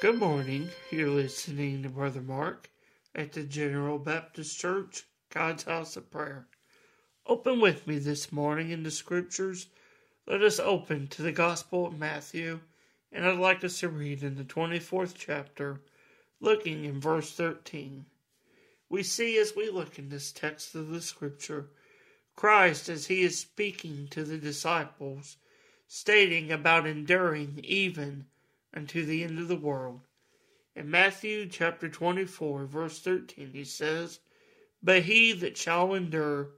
Good morning. You're listening to Brother Mark at the General Baptist Church, God's House of Prayer. Open with me this morning in the Scriptures. Let us open to the Gospel of Matthew, and I'd like us to read in the 24th chapter, looking in verse 13. We see as we look in this text of the Scripture, Christ as he is speaking to the disciples, stating about enduring even unto the end of the world. In Matthew chapter 24, verse 13, he says, But he that shall endure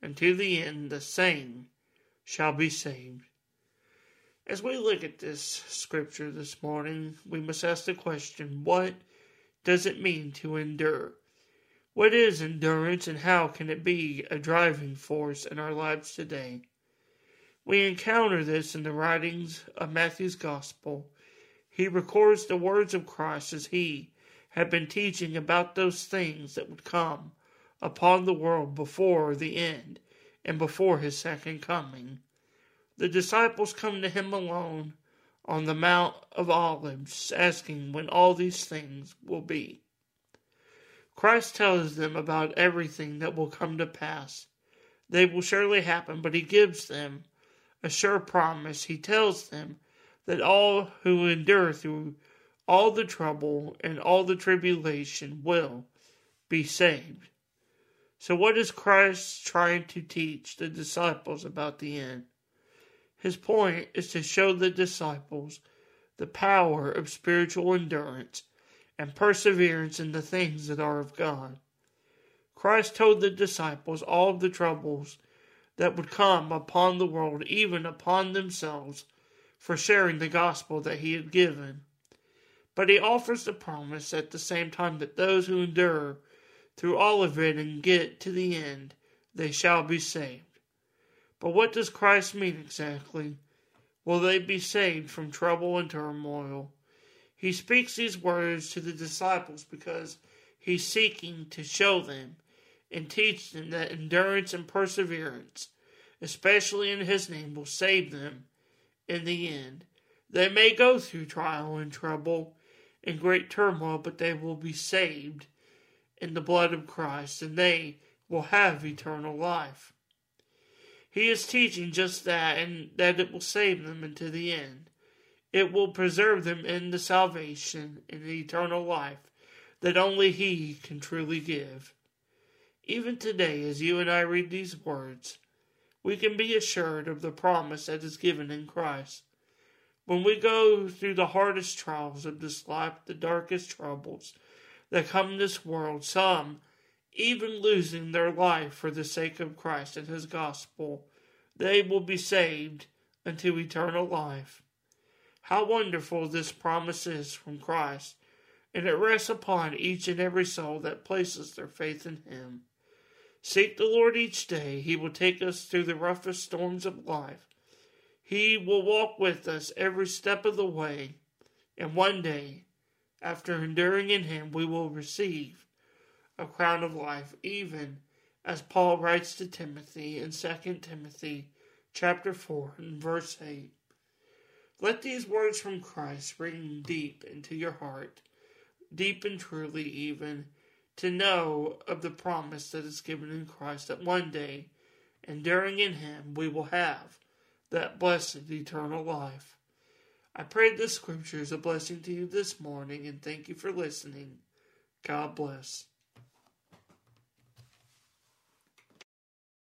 unto the end, the same shall be saved. As we look at this scripture this morning, we must ask the question, what does it mean to endure? What is endurance, and how can it be a driving force in our lives today? We encounter this in the writings of Matthew's Gospel. He records the words of Christ as he had been teaching about those things that would come upon the world before the end and before his second coming. The disciples come to him alone on the Mount of Olives, asking when all these things will be. Christ tells them about everything that will come to pass. They will surely happen, but he gives them a sure promise. He tells them that all who endure through all the trouble and all the tribulation will be saved. So what is Christ trying to teach the disciples about the end? His point is to show the disciples the power of spiritual endurance and perseverance in the things that are of God. Christ told the disciples all of the troubles that would come upon the world, even upon themselves, for sharing the gospel that he had given. But he offers the promise at the same time that those who endure through all of it and get to the end, they shall be saved. But what does Christ mean exactly? Will they be saved from trouble and turmoil? He speaks these words to the disciples because he's seeking to show them and teach them that endurance and perseverance, especially in his name, will save them. In the end, they may go through trial and trouble and great turmoil, but they will be saved in the blood of Christ, and they will have eternal life. He is teaching just that, and that it will save them unto the end. It will preserve them in the salvation and the eternal life that only he can truly give. Even today, as you and I read these words, we can be assured of the promise that is given in Christ. When we go through the hardest trials of this life, the darkest troubles that come in this world, some even losing their life for the sake of Christ and his gospel, they will be saved unto eternal life. How wonderful this promise is from Christ, and it rests upon each and every soul that places their faith in him. Seek the Lord each day. He will take us through the roughest storms of life. He will walk with us every step of the way. And one day, after enduring in him, we will receive a crown of life, even as Paul writes to Timothy in 2 Timothy chapter 4 and verse 8. Let these words from Christ ring deep into your heart, deep and truly even, to know of the promise that is given in Christ, that one day, enduring in him, we will have that blessed eternal life. I pray this scripture is a blessing to you this morning, and thank you for listening. God bless.